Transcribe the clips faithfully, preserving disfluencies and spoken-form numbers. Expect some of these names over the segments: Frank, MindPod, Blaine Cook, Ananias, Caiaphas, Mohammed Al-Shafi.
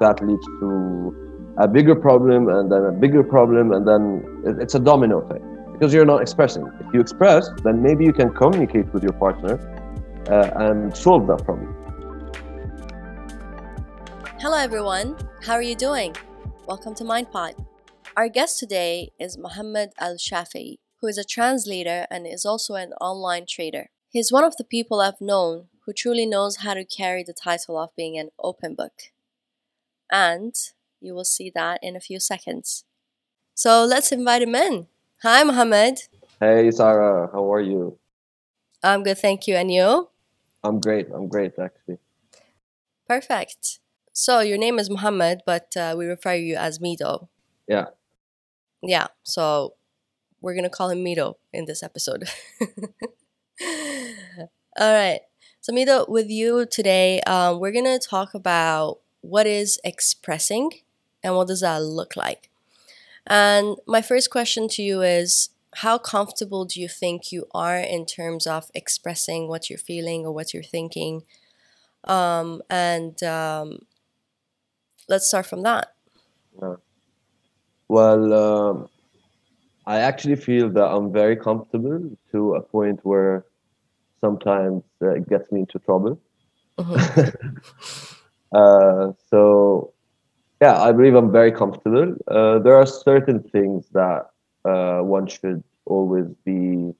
That leads to a bigger problem and then a bigger problem, and then it's a domino effect because you're not expressing. If you express, then maybe you can communicate with your partner uh, and solve that problem. Hello everyone, how are you doing? Welcome to MindPod. Our guest today is Mohammed Al-Shafi, who is a translator and is also an online trader. He's one of the people I've known who truly knows how to carry the title of being an open book. And you will see that in a few seconds. So let's invite him in. Hi, Mohammed. Hey, Sarah. How are you? I'm good, thank you. And you? I'm great. I'm great, actually. Perfect. So your name is Mohammed, but uh, we refer you as Mido. Yeah. Yeah. So we're going to call him Mido in this episode. All right. So Mido, with you today, um, we're going to talk about what is expressing and what does that look like? And my first question to you is, how comfortable do you think you are in terms of expressing what you're feeling or what you're thinking? Um, and um, let's start from that. Yeah. Well, um, I actually feel that I'm very comfortable to a point where sometimes uh, it gets me into trouble. Mm-hmm. Uh, so, yeah, I believe I'm very comfortable. Uh, there are certain things that uh, one should always be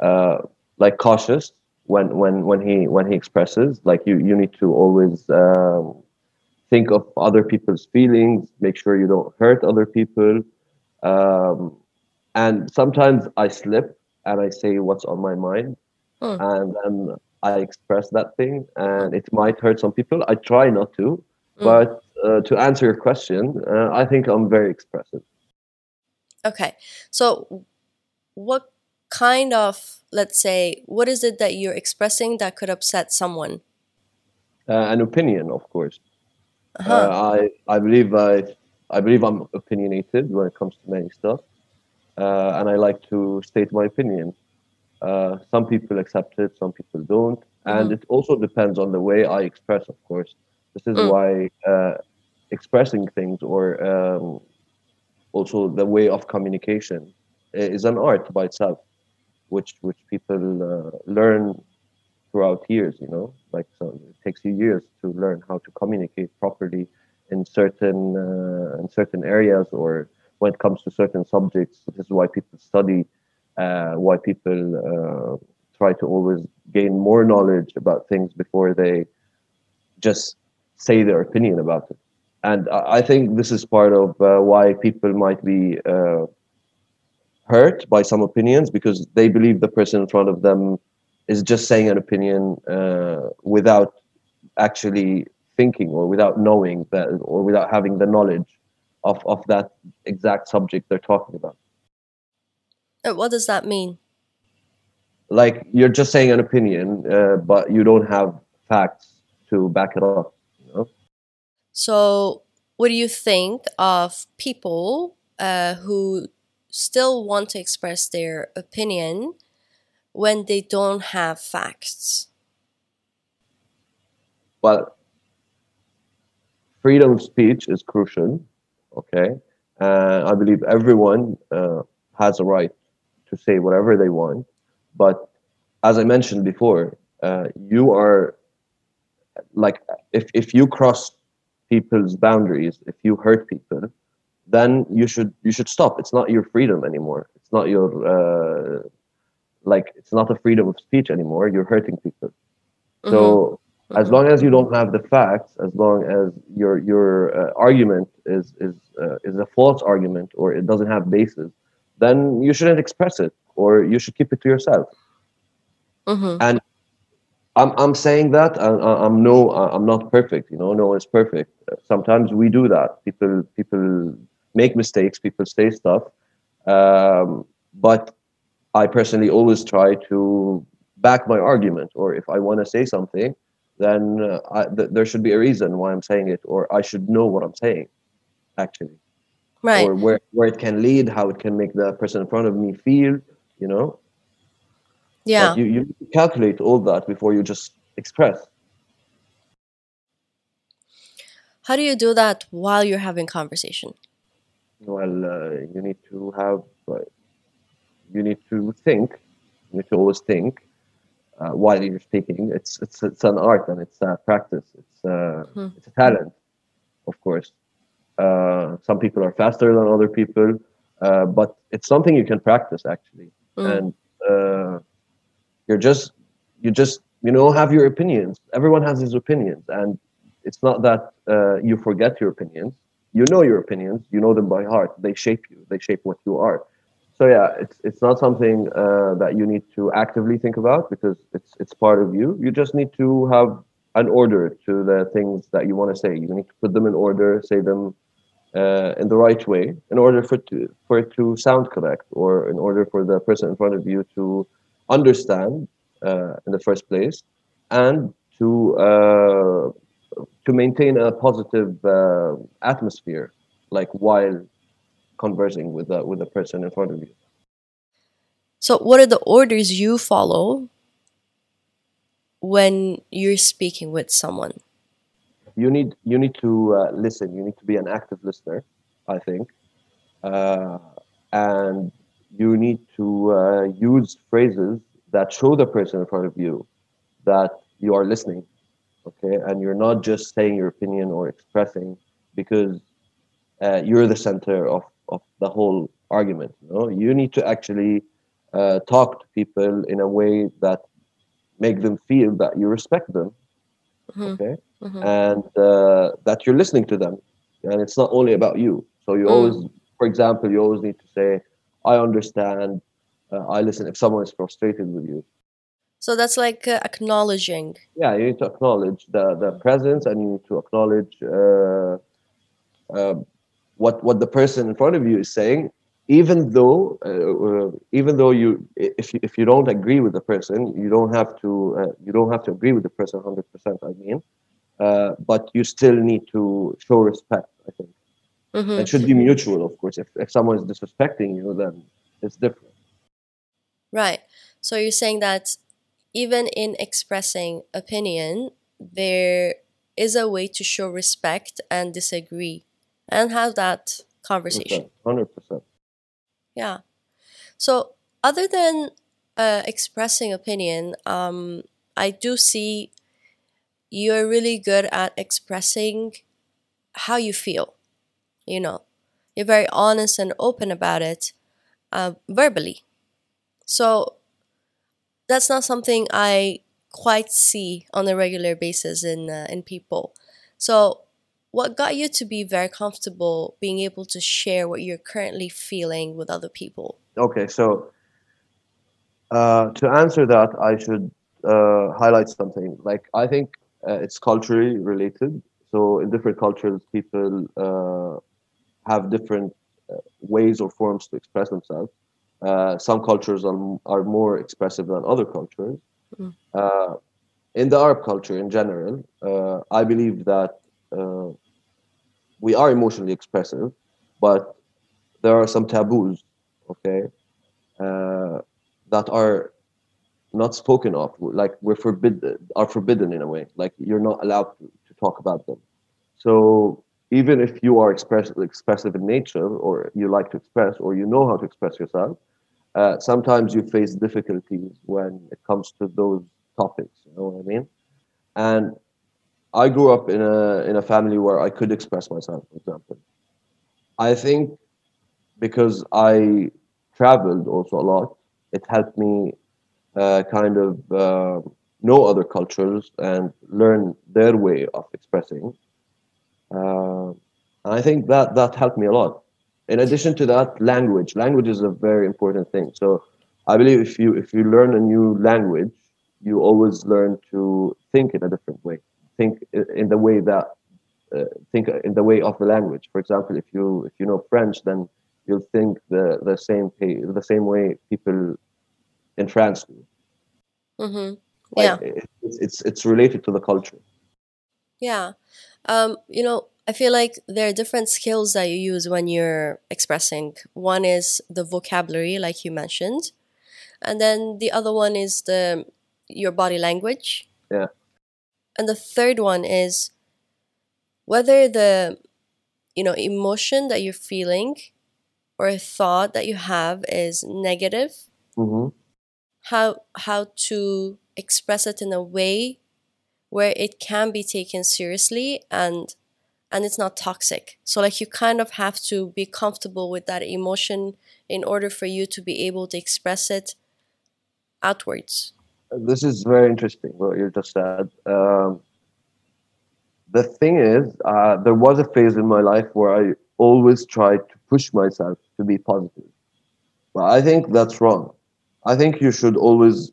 uh, like cautious when, when, when he when he expresses. Like you, you need to always um, think of other people's feelings. Make sure you don't hurt other people. Um, and sometimes I slip and I say what's on my mind, mm. and then. I express that thing, and it might hurt some people. I try not to, but uh, to answer your question, uh, I think I'm very expressive. Okay. So what kind of, let's say, what is it that you're expressing that could upset someone? Uh, an opinion, of course. Uh-huh. Uh, I, I believe I, I believe I'm opinionated when it comes to many stuff, uh, and I like to state my opinion. Uh, some people accept it, some people don't, and mm-hmm. it also depends on the way I express, of course. This is mm. why uh, expressing things or um, also the way of communication is an art by itself, which which people uh, learn throughout years, you know, like so it takes you years to learn how to communicate properly in certain uh, in certain areas or when it comes to certain subjects. This is why people study. Uh, why people uh, try to always gain more knowledge about things before they just say their opinion about it. And I, I think this is part of uh, why people might be uh, hurt by some opinions, because they believe the person in front of them is just saying an opinion uh, without actually thinking or without knowing that or without having the knowledge of, of that exact subject they're talking about. What does that mean? Like, you're just saying an opinion, uh, but you don't have facts to back it up. You know? So, what do you think of people uh, who still want to express their opinion when they don't have facts? Well, freedom of speech is crucial, okay? Uh, I believe everyone uh, has a right to say whatever they want, but as I mentioned before, uh, you are like if if you cross people's boundaries, if you hurt people, then you should you should stop. It's not your freedom anymore. It's not your uh, like it's not a freedom of speech anymore. You're hurting people. Mm-hmm. So mm-hmm. as long as you don't have the facts, as long as your your uh, argument is is uh, is a false argument or it doesn't have basis, then you shouldn't express it, or you should keep it to yourself. Mm-hmm. And I'm I'm saying that I, I'm no I'm not perfect, you know. No one's perfect. Sometimes we do that. People people make mistakes. People say stuff. Um, but I personally always try to back my argument, or if I want to say something, then uh, I, th- there should be a reason why I'm saying it, or I should know what I'm saying, actually. Right. Or where, where it can lead, how it can make the person in front of me feel, you know? Yeah. Like you, you calculate all that before you just express. How do you do that while you're having conversation? Well, uh, you need to have, uh, you need to think. You need to always think uh, while you're speaking. It's it's it's an art and it's a practice. It's uh, hmm. it's a talent, of course. Uh, some people are faster than other people, uh, but it's something you can practice actually. Mm. And uh, you're just you just you know have your opinions. Everyone has his opinions, and it's not that uh, you forget your opinions. You know your opinions. You know them by heart. They shape you. They shape what you are. So yeah, it's it's not something uh, that you need to actively think about because it's it's part of you. You just need to have an order to the things that you want to say. You need to put them in order, say them uh, in the right way, in order for to, for it to sound correct, or in order for the person in front of you to understand uh, in the first place, and to uh, to maintain a positive uh, atmosphere, like while conversing with the, with the person in front of you. So what are the orders you follow when you're speaking with someone? You need you need to uh, listen. You need to be an active listener, I think. Uh, and you need to uh, use phrases that show the person in front of you that you are listening, okay? And you're not just saying your opinion or expressing because uh, you're the center of, of the whole argument. You know? You need to actually uh, talk to people in a way that make them feel that you respect them, mm-hmm. okay, mm-hmm. and uh, that you're listening to them, and it's not only about you. So you mm. always, for example, you always need to say, "I understand," uh, "I listen." If someone is frustrated with you, so that's like uh, acknowledging. Yeah, you need to acknowledge the, the presence, and you need to acknowledge uh, uh, what what the person in front of you is saying. Even though, uh, even though you, if you, if you don't agree with the person, you don't have to, uh, you don't have to agree with the person one hundred percent. I mean, uh, but you still need to show respect. I think mm-hmm. it should be mutual, of course. If if someone is disrespecting you, then it's different. Right. So you're saying that even in expressing opinion, there is a way to show respect and disagree, and have that conversation. one hundred percent. Yeah. So other than uh, expressing opinion, um, I do see you're really good at expressing how you feel. You know, you're very honest and open about it uh, verbally. So that's not something I quite see on a regular basis in uh, in people. So what got you to be very comfortable being able to share what you're currently feeling with other people? Okay, so uh, to answer that, I should uh, highlight something. Like, I think uh, it's culturally related. So in different cultures, people uh, have different uh, ways or forms to express themselves. Uh, some cultures are, are more expressive than other cultures. Mm. Uh, in the Arab culture in general, uh, I believe that uh, we are emotionally expressive, but there are some taboos, okay, uh, that are not spoken of. Like we're forbidden, are forbidden in a way. Like you're not allowed to, to talk about them. So even if you are expressive, expressive in nature, or you like to express, or you know how to express yourself, uh, sometimes you face difficulties when it comes to those topics. You know what I mean? And I grew up in a in a family where I could express myself, for example. I think because I traveled also a lot, it helped me uh, kind of uh, know other cultures and learn their way of expressing. Uh, and I think that that helped me a lot. In addition to that, language. Language is a very important thing. So I believe if you if you learn a new language, you always learn to think in a different way. Think in the way that uh, think in the way of the language. For example, if you if you know French, then you'll think the, the same pay, the same way people in France do. Mm-hmm. Yeah, like, it's, it's it's related to the culture. Yeah, um, you know, I feel like there are different skills that you use when you're expressing. One is the vocabulary, like you mentioned, and then the other one is the your body language. Yeah. And the third one is whether the, you know, emotion that you're feeling or a thought that you have is negative, mm-hmm. how how to express it in a way where it can be taken seriously and and it's not toxic. So like you kind of have to be comfortable with that emotion in order for you to be able to express it outwards. This is very interesting what you just said. Um, the thing is, uh, there was a phase in my life where I always tried to push myself to be positive. But I think that's wrong. I think you should always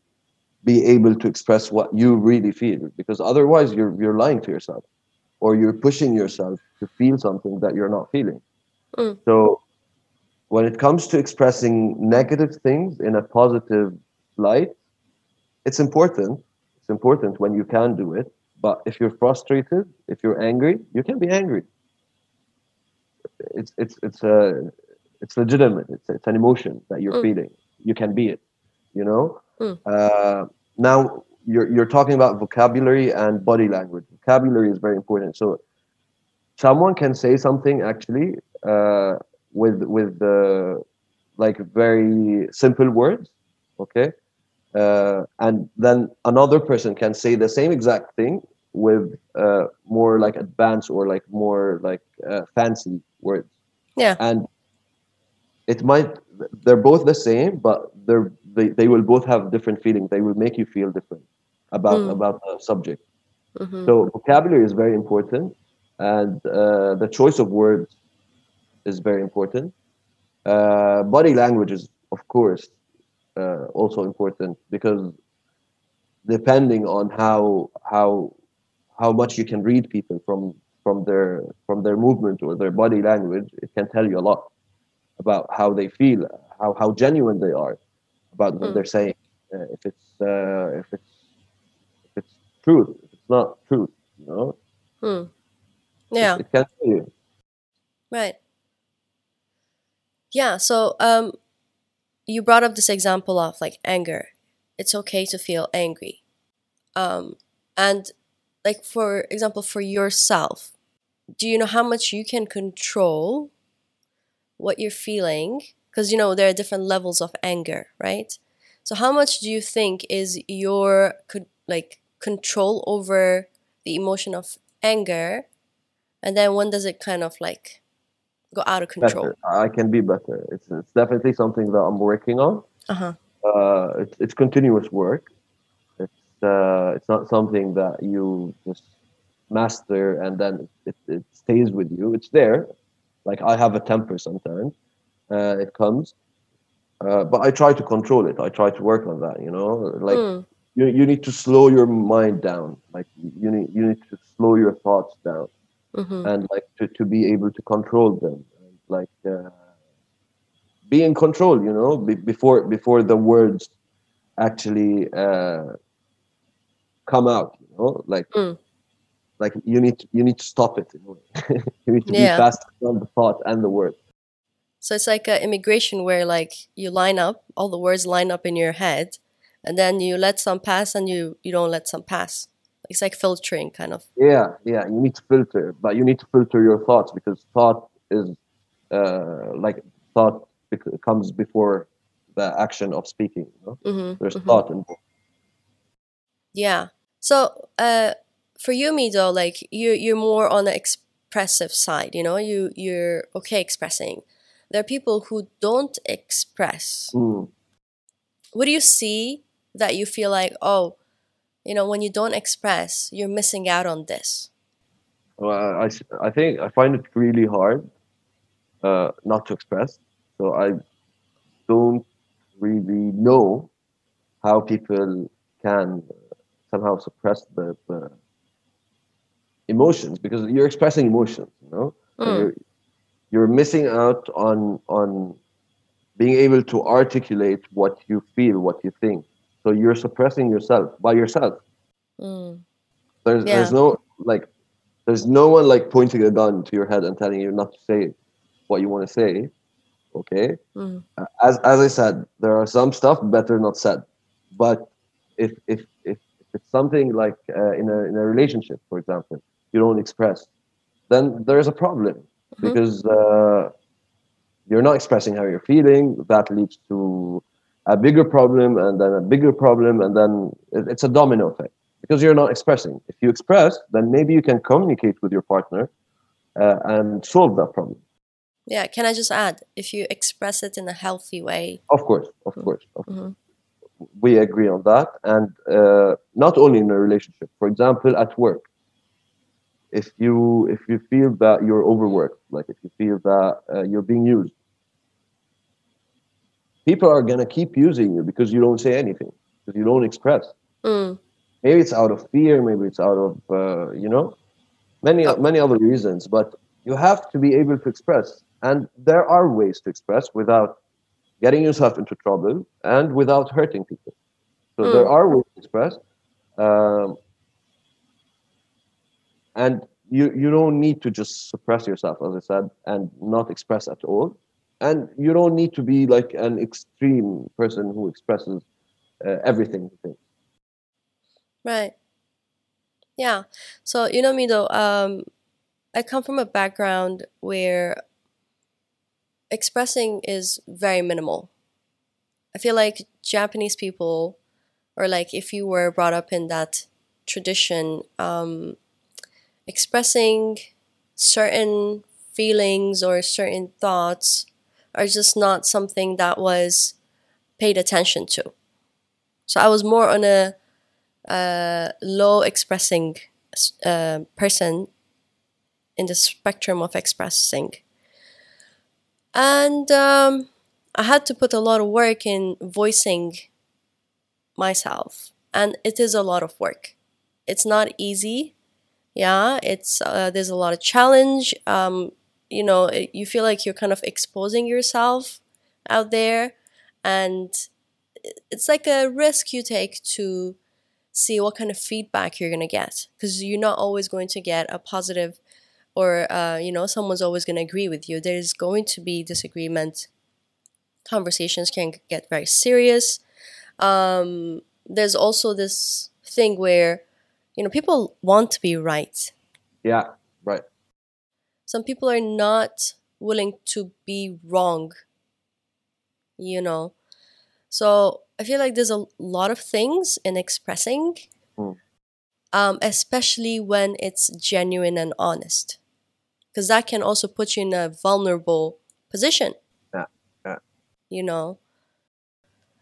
be able to express what you really feel, because otherwise you're you're lying to yourself, or you're pushing yourself to feel something that you're not feeling. Mm. So when it comes to expressing negative things in a positive light, it's important. It's important when you can do it. But if you're frustrated, if you're angry, you can be angry. It's it's it's a it's legitimate. It's it's an emotion that you're mm. feeling. You can be it. You know. Mm. Uh, now you're you're talking about vocabulary and body language. Vocabulary is very important. So someone can say something actually uh, with with uh, like very simple words. Okay. Uh, and then another person can say the same exact thing with uh, more like advanced or like more like uh, fancy words. Yeah. And it might, they're both the same, but they're, they they will both have different feelings. They will make you feel different about, mm. about the subject. Mm-hmm. So vocabulary is very important. And uh, the choice of words is very important. Uh, body language is, of course, Uh, also important, because depending on how how how much you can read people from from their from their movement or their body language, it can tell you a lot about how they feel, how how genuine they are about what mm. they're saying. Uh, if it's uh, if it's if it's truth, if it's not truth, you know. Mm. Yeah, it, it can tell you. Right. Yeah. So. Um... You brought up this example of like anger. It's okay to feel angry. Um, and like, for example, for yourself, do you know how much you can control what you're feeling? Because, you know, there are different levels of anger, right? So how much do you think is your could like control over the emotion of anger? And then when does it kind of like go out of control? Better. I can be better. It's it's definitely something that I'm working on. Uh-huh. Uh, it's it's continuous work. It's uh, it's not something that you just master and then it, it stays with you. It's there. Like I have a temper sometimes. Uh, it comes, uh, but I try to control it. I try to work on that. You know, like mm. you you need to slow your mind down. Like you need you need to slow your thoughts down. Mm-hmm. And like to, to be able to control them, and like uh, be in control, you know, be, before before the words actually uh, come out, you know, like mm. like you need to, you need to stop it. You know? You need to yeah. be faster on the thought and the word. So it's like a immigration where like you line up, all the words line up in your head, and then you let some pass and you, you don't let some pass. It's like filtering, kind of. Yeah, yeah. You need to filter, but you need to filter your thoughts, because thought is uh, like thought bec- comes before the action of speaking. You know? Mm-hmm, There's mm-hmm. thought involved. Yeah. So uh, for you, Mido, like you, you're more on the expressive side. You know, you you're okay expressing. There are people who don't express. Mm. What do you see that you feel like, oh? You know, when you don't express, you're missing out on this. Well, I, I think I find it really hard uh, not to express. So I don't really know how people can somehow suppress the, the emotions, because you're expressing emotions, you know? Mm. You're, you're missing out on on being able to articulate what you feel, what you think. So you're suppressing yourself by yourself. Mm. There's yeah. there's no like there's no one like pointing a gun to your head and telling you not to say what you want to say. Okay. Mm. Uh, as as I said, there are some stuff better not said. But if if if, if it's something like uh, in a in a relationship, for example, you don't express. then there is a problem, mm-hmm. because uh, you're not expressing how you're feeling. That leads to a bigger problem, and then a bigger problem, and then it, it's a domino effect because you're not expressing. If you express, then maybe you can communicate with your partner uh, and solve that problem. Yeah, can I just add, if you express it in a healthy way? Of course, of course. Of mm-hmm. course. We agree on that. And uh, not only in a relationship, for example, at work. If you if you feel that you're overworked, like if you feel that uh, you're being used, people are going to keep using you because you don't say anything, because you don't express. Mm. Maybe it's out of fear, maybe it's out of, uh, you know, many many other reasons. But you have to be able to express. And there are ways to express without getting yourself into trouble and without hurting people. So mm. there are ways to express. Um, and you, you don't need to just suppress yourself, as I said, and not express at all. And you don't need to be like an extreme person who expresses uh, everything. Right. Yeah. So, you know me though, um, I come from a background where expressing is very minimal. I feel like Japanese people, or like if you were brought up in that tradition, um, expressing certain feelings or certain thoughts are just not something that was paid attention to. So I was more on a uh, low expressing uh, person in the spectrum of expressing. And um, I had to put a lot of work in voicing myself. And it is a lot of work. It's not easy. Yeah, it's uh, there's a lot of challenge. Um, you know, you feel like you're kind of exposing yourself out there. And it's like a risk you take to see what kind of feedback you're going to get. Because you're not always going to get a positive Or, uh, you know, someone's always going to agree with you. There's going to be disagreement. Conversations can get very serious. Um, there's also this thing where, you know, people want to be right. Yeah, right. Some people are not willing to be wrong, you know. So I feel like there's a lot of things in expressing, mm. um, especially when it's genuine and honest. Because that can also put you in a vulnerable position. Yeah, yeah. You know?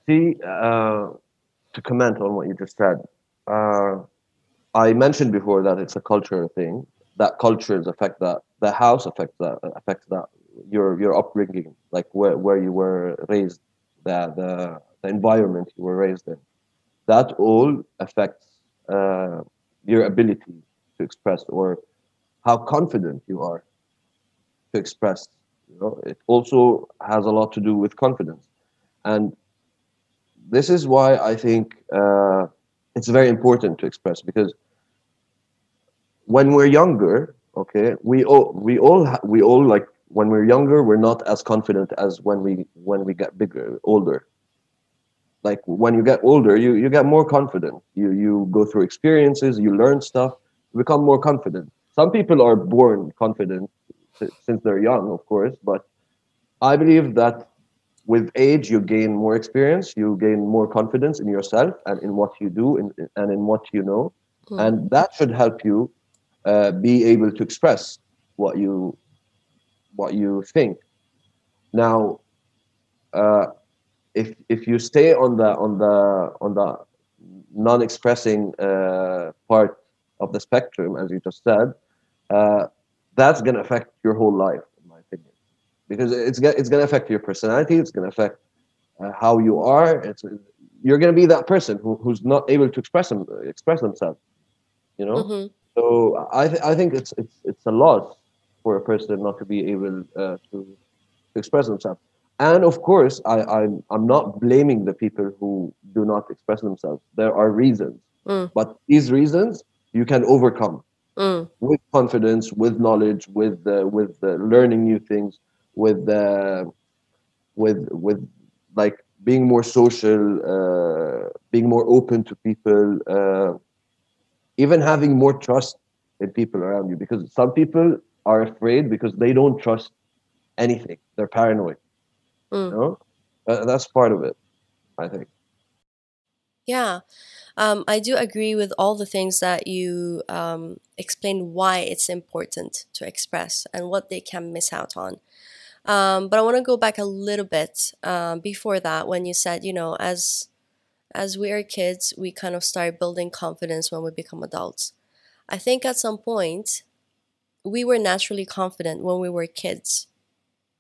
See, uh, to comment on what you just said, uh, I mentioned before that it's a culture thing. That cultures affect that. The house affects that. Affects that. Your your upbringing, like where, where you were raised, the, the the environment you were raised in. That all affects uh, your ability to express or how confident you are to express. You know, it also has a lot to do with confidence. And this is why I think uh, it's very important to express, because when we're younger, okay, we all, we all, ha- we all like, when we're younger, we're not as confident as when we, when we get bigger, older. Like when you get older, you, you get more confident. You, you go through experiences, you learn stuff, you become more confident. Some people are born confident since they're young, of course, but I believe that with age, you gain more experience, you gain more confidence in yourself and in what you do and, and in what you know. Mm-hmm. And that should help you uh, be able to express what you what you think. Now, uh, if if you stay on the on the on the non-expressing uh, part of the spectrum, as you just said, uh, that's going to affect your whole life, in my opinion, because it's it's going to affect your personality. It's going to affect uh, how you are. It's you're going to be that person who, who's not able to express them, express themselves. You know, mm-hmm. so I th- I think it's it's it's a loss for a person not to be able uh, to express themselves. And of course, I I'm, I'm not blaming the people who do not express themselves. There are reasons, mm. but these reasons you can overcome mm. with confidence, with knowledge, with uh, with uh, learning new things, with uh, with with like being more social, uh, being more open to people, uh, even having more trust in people around you. Because some people are afraid because they don't trust anything. They're paranoid. Mm. You know? Uh, that's part of it, I think. Yeah, um, I do agree with all the things that you um, explained why it's important to express and what they can miss out on. Um, but I want to go back a little bit um, before that, when you said, you know, as as we are kids, we kind of start building confidence when we become adults. I think at some point, we were naturally confident when we were kids,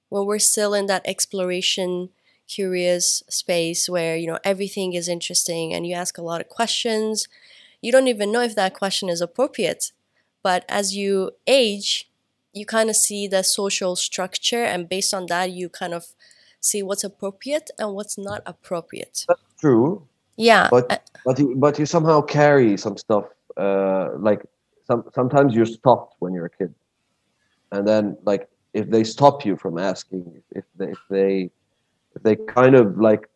when we're still in that exploration, curious space where, you know, everything is interesting and you ask a lot of questions. You don't even know if that question is appropriate. But as you age, you kind of see the social structure, and based on that, you kind of see what's appropriate and what's not appropriate. That's true. Yeah. But, uh, but, you, but you somehow carry some stuff, uh, like some, sometimes you're stopped when you're a kid. And then, like, if they stop you from asking, if they, if they, if they kind of like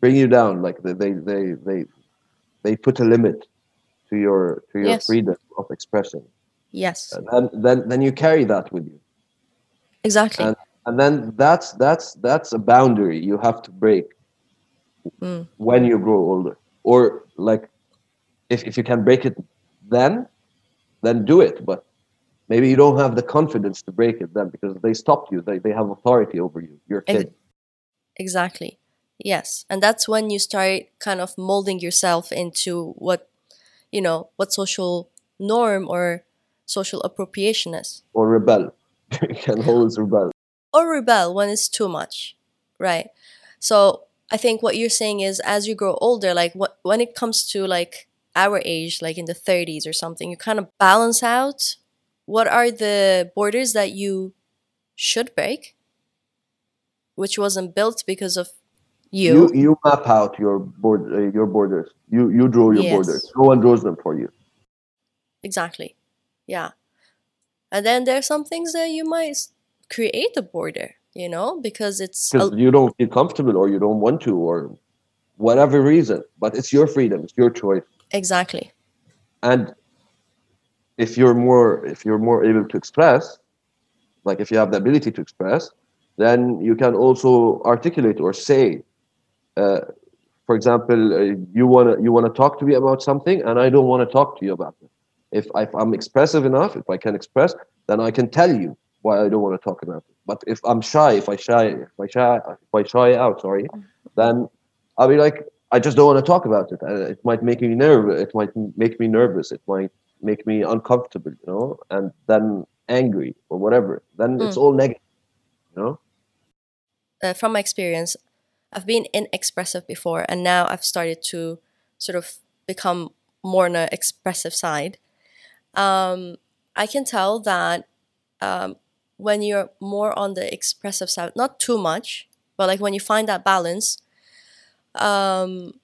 bring you down, like they, they, they, they, they put a limit to your, to your yes. freedom of expression. Yes. And then, then, then you carry that with you. Exactly. And, and then that's that's that's a boundary you have to break mm. when you grow older. Or like, if if you can break it then, then do it. But maybe you don't have the confidence to break it then because they stopped you. They they have authority over you. You're a kid. Exactly. Yes. And that's when you start kind of molding yourself into what, you know, what social norm or social appropriation is. Or rebel. You can always rebel. Or rebel when it's too much, right? So I think what you're saying is, as you grow older, like what, when it comes to like our age, like in the thirties or something, you kind of balance out what are the borders that you should break, which wasn't built because of you. You, you map out your board, uh, your borders. You you draw your yes. borders. No one draws them for you. Exactly. Yeah. And then there's some things that you might create a border, you know, because it's... Because al- you don't feel comfortable or you don't want to or whatever reason. But it's your freedom. It's your choice. Exactly. And if you're more, if you're more able to express, like if you have the ability to express, then you can also articulate or say, uh, for example, uh, you wanna you wanna talk to me about something and I don't want to talk to you about it. If, I, if I'm expressive enough, if I can express, then I can tell you why I don't want to talk about it. But if I'm shy, if I shy, if I shy, if I shy out, sorry, then I'll be like, I just don't want to talk about it. And it might make me nervous. It might make me nervous. It might make me uncomfortable, you know, and then angry or whatever. Then mm. it's all negative, you know. Uh, from my experience, I've been inexpressive before, and now I've started to sort of become more on the expressive side. Um, I can tell that um, when you're more on the expressive side, not too much, but like when you find that balance, um,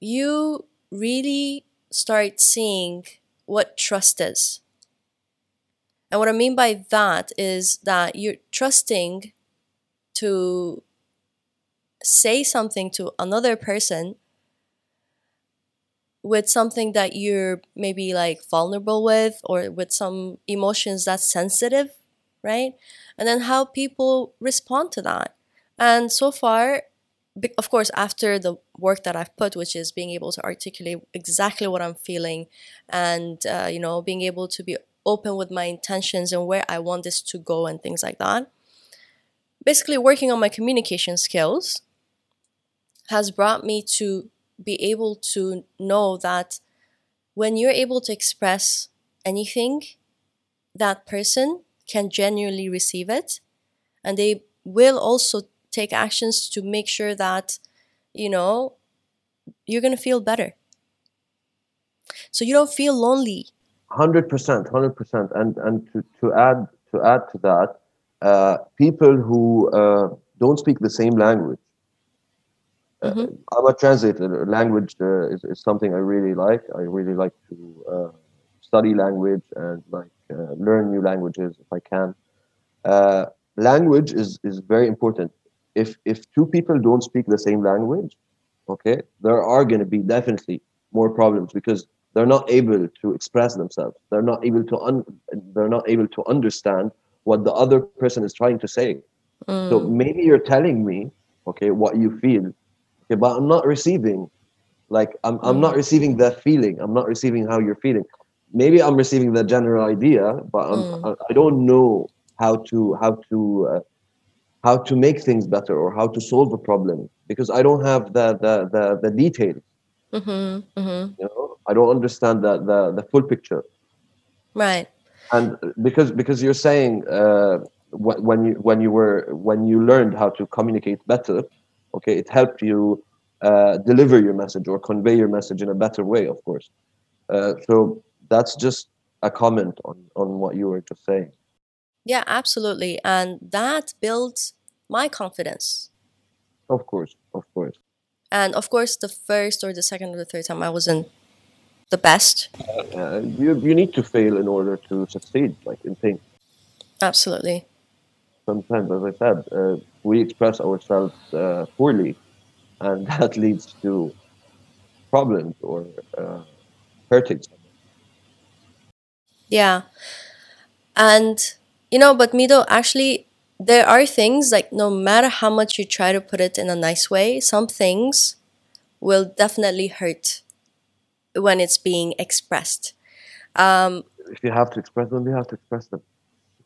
you really start seeing what trust is. And what I mean by that is that you're trusting to say something to another person with something that you're maybe like vulnerable with, or with some emotions that's sensitive, right? And then how people respond to that. And so far, of course, after the work that I've put, which is being able to articulate exactly what I'm feeling and, uh, you know, being able to be open with my intentions and where I want this to go and things like that. Basically working on my communication skills has brought me to be able to know that when you're able to express anything, that person can genuinely receive it, and they will also take actions to make sure that, you know, you're going to feel better. So you don't feel lonely. one hundred percent, one hundred percent. And and to, to add to add to that, uh, people who uh, don't speak the same language. Mm-hmm. Uh, I'm a translator. Language uh, is, is something I really like. I really like to uh, study language and like uh, learn new languages if I can. Uh, language is, is very important. If if two people don't speak the same language, okay, there are going to be definitely more problems because They're not able to express themselves. They're not able to un- they're not able to understand what the other person is trying to say. Mm. So maybe you're telling me, okay, what you feel, okay, but I'm not receiving. Like I'm, I'm not receiving that feeling. I'm not receiving how you're feeling. Maybe I'm receiving the general idea, but I'm, mm. I don't know how to how to uh, how to make things better or how to solve a problem because I don't have the the the, the details. Mm-hmm, mm-hmm. You know, I don't understand the, the the full picture. Right. And because because you're saying uh, when you when you were when you learned how to communicate better, okay, it helped you. Uh, deliver your message or convey your message in a better way, of course. Uh, so that's just a comment on, on what you were just saying. Yeah, absolutely. And that builds my confidence. Of course, of course. And of course, the first or the second or the third time I wasn't the best. Uh, you you need to fail in order to succeed, like in things. Absolutely. Sometimes, as I said, uh, we express ourselves uh, poorly. And that leads to problems or uh, hurting someone. Yeah. And, you know, but Mido, actually, there are things like no matter how much you try to put it in a nice way, some things will definitely hurt when it's being expressed. Um, if you have to express them, you have to express them.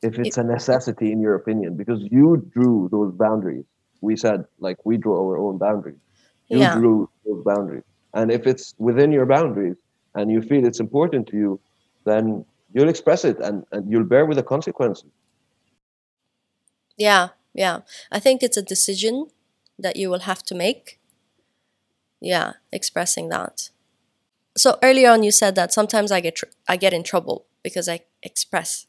If it's it, a necessity in your opinion, because you drew those boundaries. We said, like, we draw our own boundaries. You yeah. drew those boundaries. And if it's within your boundaries and you feel it's important to you, then you'll express it and, and you'll bear with the consequences. Yeah, yeah. I think it's a decision that you will have to make. Yeah, expressing that. So earlier on you said that sometimes I get tr- I get in trouble because I express.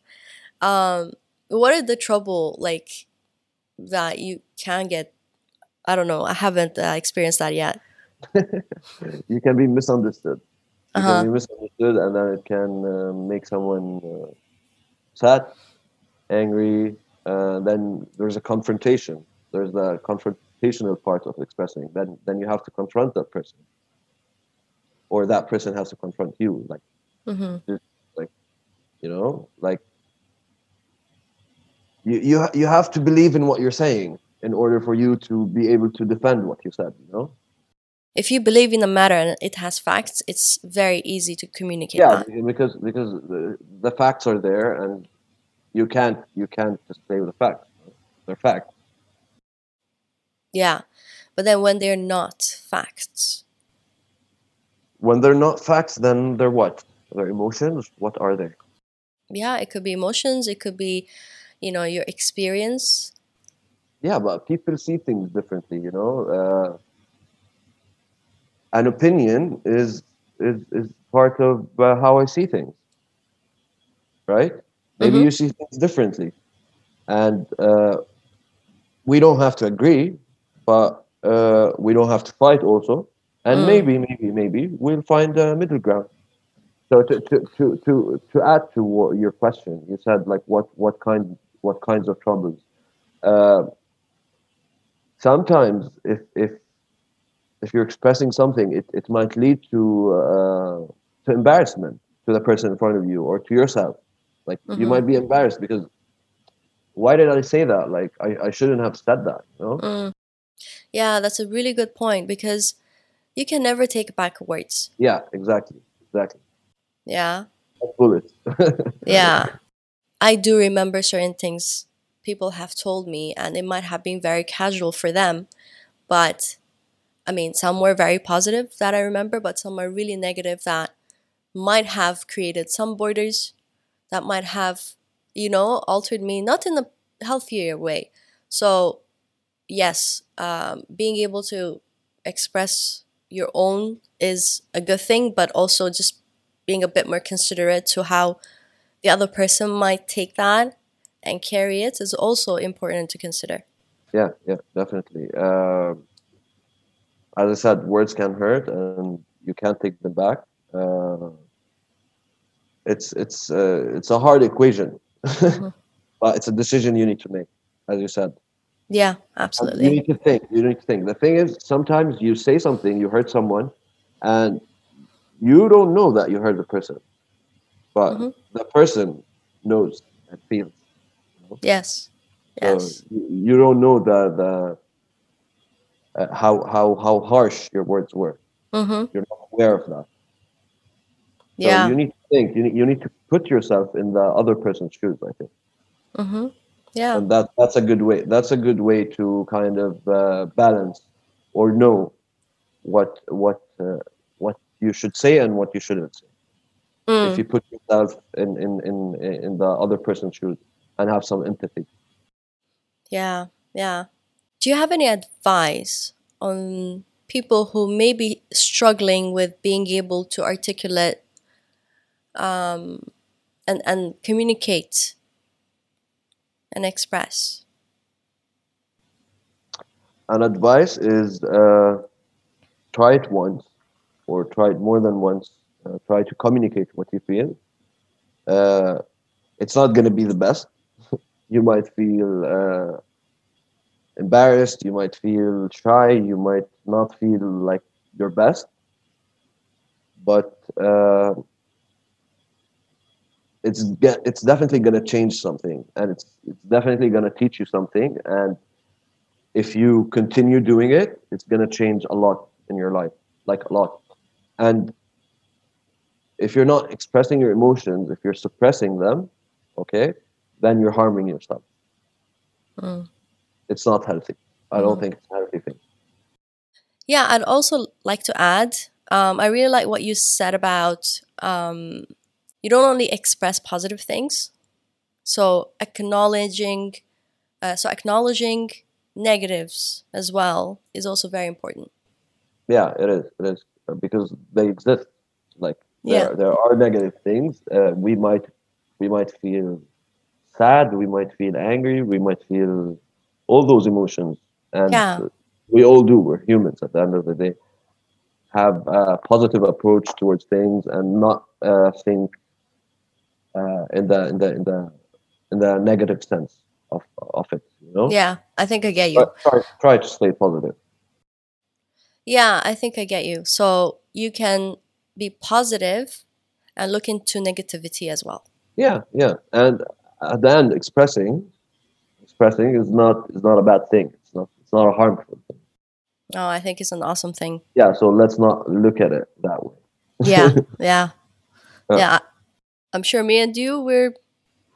Um, what are the trouble, like... that you can get, I don't know, I haven't uh, experienced that yet. You can be misunderstood. You uh-huh. can be misunderstood and then it can uh, make someone uh, sad, angry. Uh, then there's a confrontation. There's the confrontational part of expressing. Then then you have to confront that person. Or that person has to confront you. Like, mm-hmm. just, like you know, like, You you you have to believe in what you're saying in order for you to be able to defend what you said, you know? If you believe in the matter and it has facts, it's very easy to communicate yeah, that. Yeah, because because the, the facts are there and you can't you can't just play with the facts. They're facts. Yeah. But then when they're not facts. When they're not facts, then they're what? They're emotions? What are they? Yeah, it could be emotions, it could be you know, your experience. Yeah, but people see things differently, you know. Uh, an opinion is is is part of uh, how I see things, right? Maybe mm-hmm. you see things differently. And uh, we don't have to agree, but uh, we don't have to fight also. And mm. maybe, maybe, maybe we'll find a middle ground. So to, to to to to add to your question, you said like what what kind what kinds of troubles? Uh, sometimes, if if if you're expressing something, it, it might lead to uh, to embarrassment to the person in front of you or to yourself. Like mm-hmm. you might be embarrassed because why did I say that? Like I, I shouldn't have said that. You know? Mm. Yeah, that's a really good point because you can never take back words. Yeah, exactly, exactly. Yeah. yeah. I do remember certain things people have told me and it might have been very casual for them. But I mean, some were very positive that I remember, but some are really negative that might have created some borders that might have, you know, altered me, not in a healthier way. So yes, um, being able to express your own is a good thing, but also just being a bit more considerate to how the other person might take that and carry it is also important to consider. Yeah, yeah, definitely. Uh, as I said, words can hurt and you can't take them back. Uh, it's it's uh, it's a hard equation, mm-hmm. but it's a decision you need to make, as you said. Yeah, absolutely. And you need to think. You need to think. The thing is, sometimes you say something, you hurt someone, and You don't know that you hurt the person, but mm-hmm. the person knows and feels. You know? Yes, yes. So you, you don't know the the uh, how how how harsh your words were. Mm-hmm. You're not aware of that. So yeah. you need to think. You need, you need to put yourself in the other person's shoes, I think. Mm-hmm. Yeah. And that that's a good way. That's a good way to kind of uh, balance or know what what uh, what you should say and what you shouldn't say. Mm. If you put yourself in, in in in the other person's shoes and have some empathy. Yeah. Yeah. Do you have any advice on people who may be struggling with being able to articulate um, and and communicate and express? An advice is uh, try it once, or try it more than once. Uh, try to communicate what you feel. Uh, it's not going to be the best. You might feel uh, embarrassed. You might feel shy. You might not feel like your best. But uh, it's de- it's definitely going to change something, and it's it's definitely going to teach you something. And if you continue doing it, it's going to change a lot in your life, like a lot. And if you're not expressing your emotions, if you're suppressing them, okay, then you're harming yourself. Mm. It's not healthy. I mm. don't think it's a healthy thing. Yeah, I'd also like to add, um, I really like what you said about um, you don't only express positive things. So acknowledging, uh, so acknowledging negatives as well is also very important. Yeah, it is. It is because they exist. Like there, yeah. there are negative things. Uh, we might, we might feel sad. We might feel angry. We might feel all those emotions. And yeah. we all do. We're humans at the end of the day. Have a positive approach towards things and not uh, think uh, in the in the in the in the negative sense of of it. You know? Yeah, I think I get you. But try try to stay positive. Yeah, I think I get you. So you can be positive and look into negativity as well. Yeah, yeah, and at the end, expressing expressing is not is not a bad thing. It's not it's not a harmful thing. Oh, I think it's an awesome thing. Yeah, so let's not look at it that way. yeah, yeah, yeah. yeah. I'm sure me and you, we're...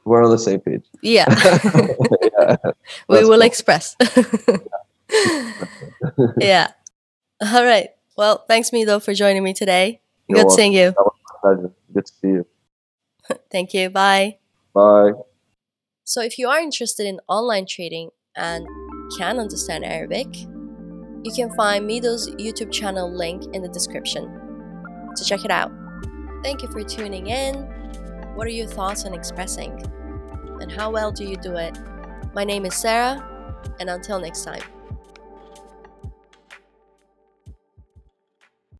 We're on the same page. Yeah. yeah we will cool. express. yeah. All right. Well, thanks, Mido, for joining me today. You're Good welcome. Seeing you. That was my pleasure. Good to see you. Thank you. Bye. Bye. So if you are interested in online trading and can understand Arabic, you can find Mido's YouTube channel link in the description. So check it out. Thank you for tuning in. What are your thoughts on expressing? And how well do you do it? My name is Sarah, and until next time.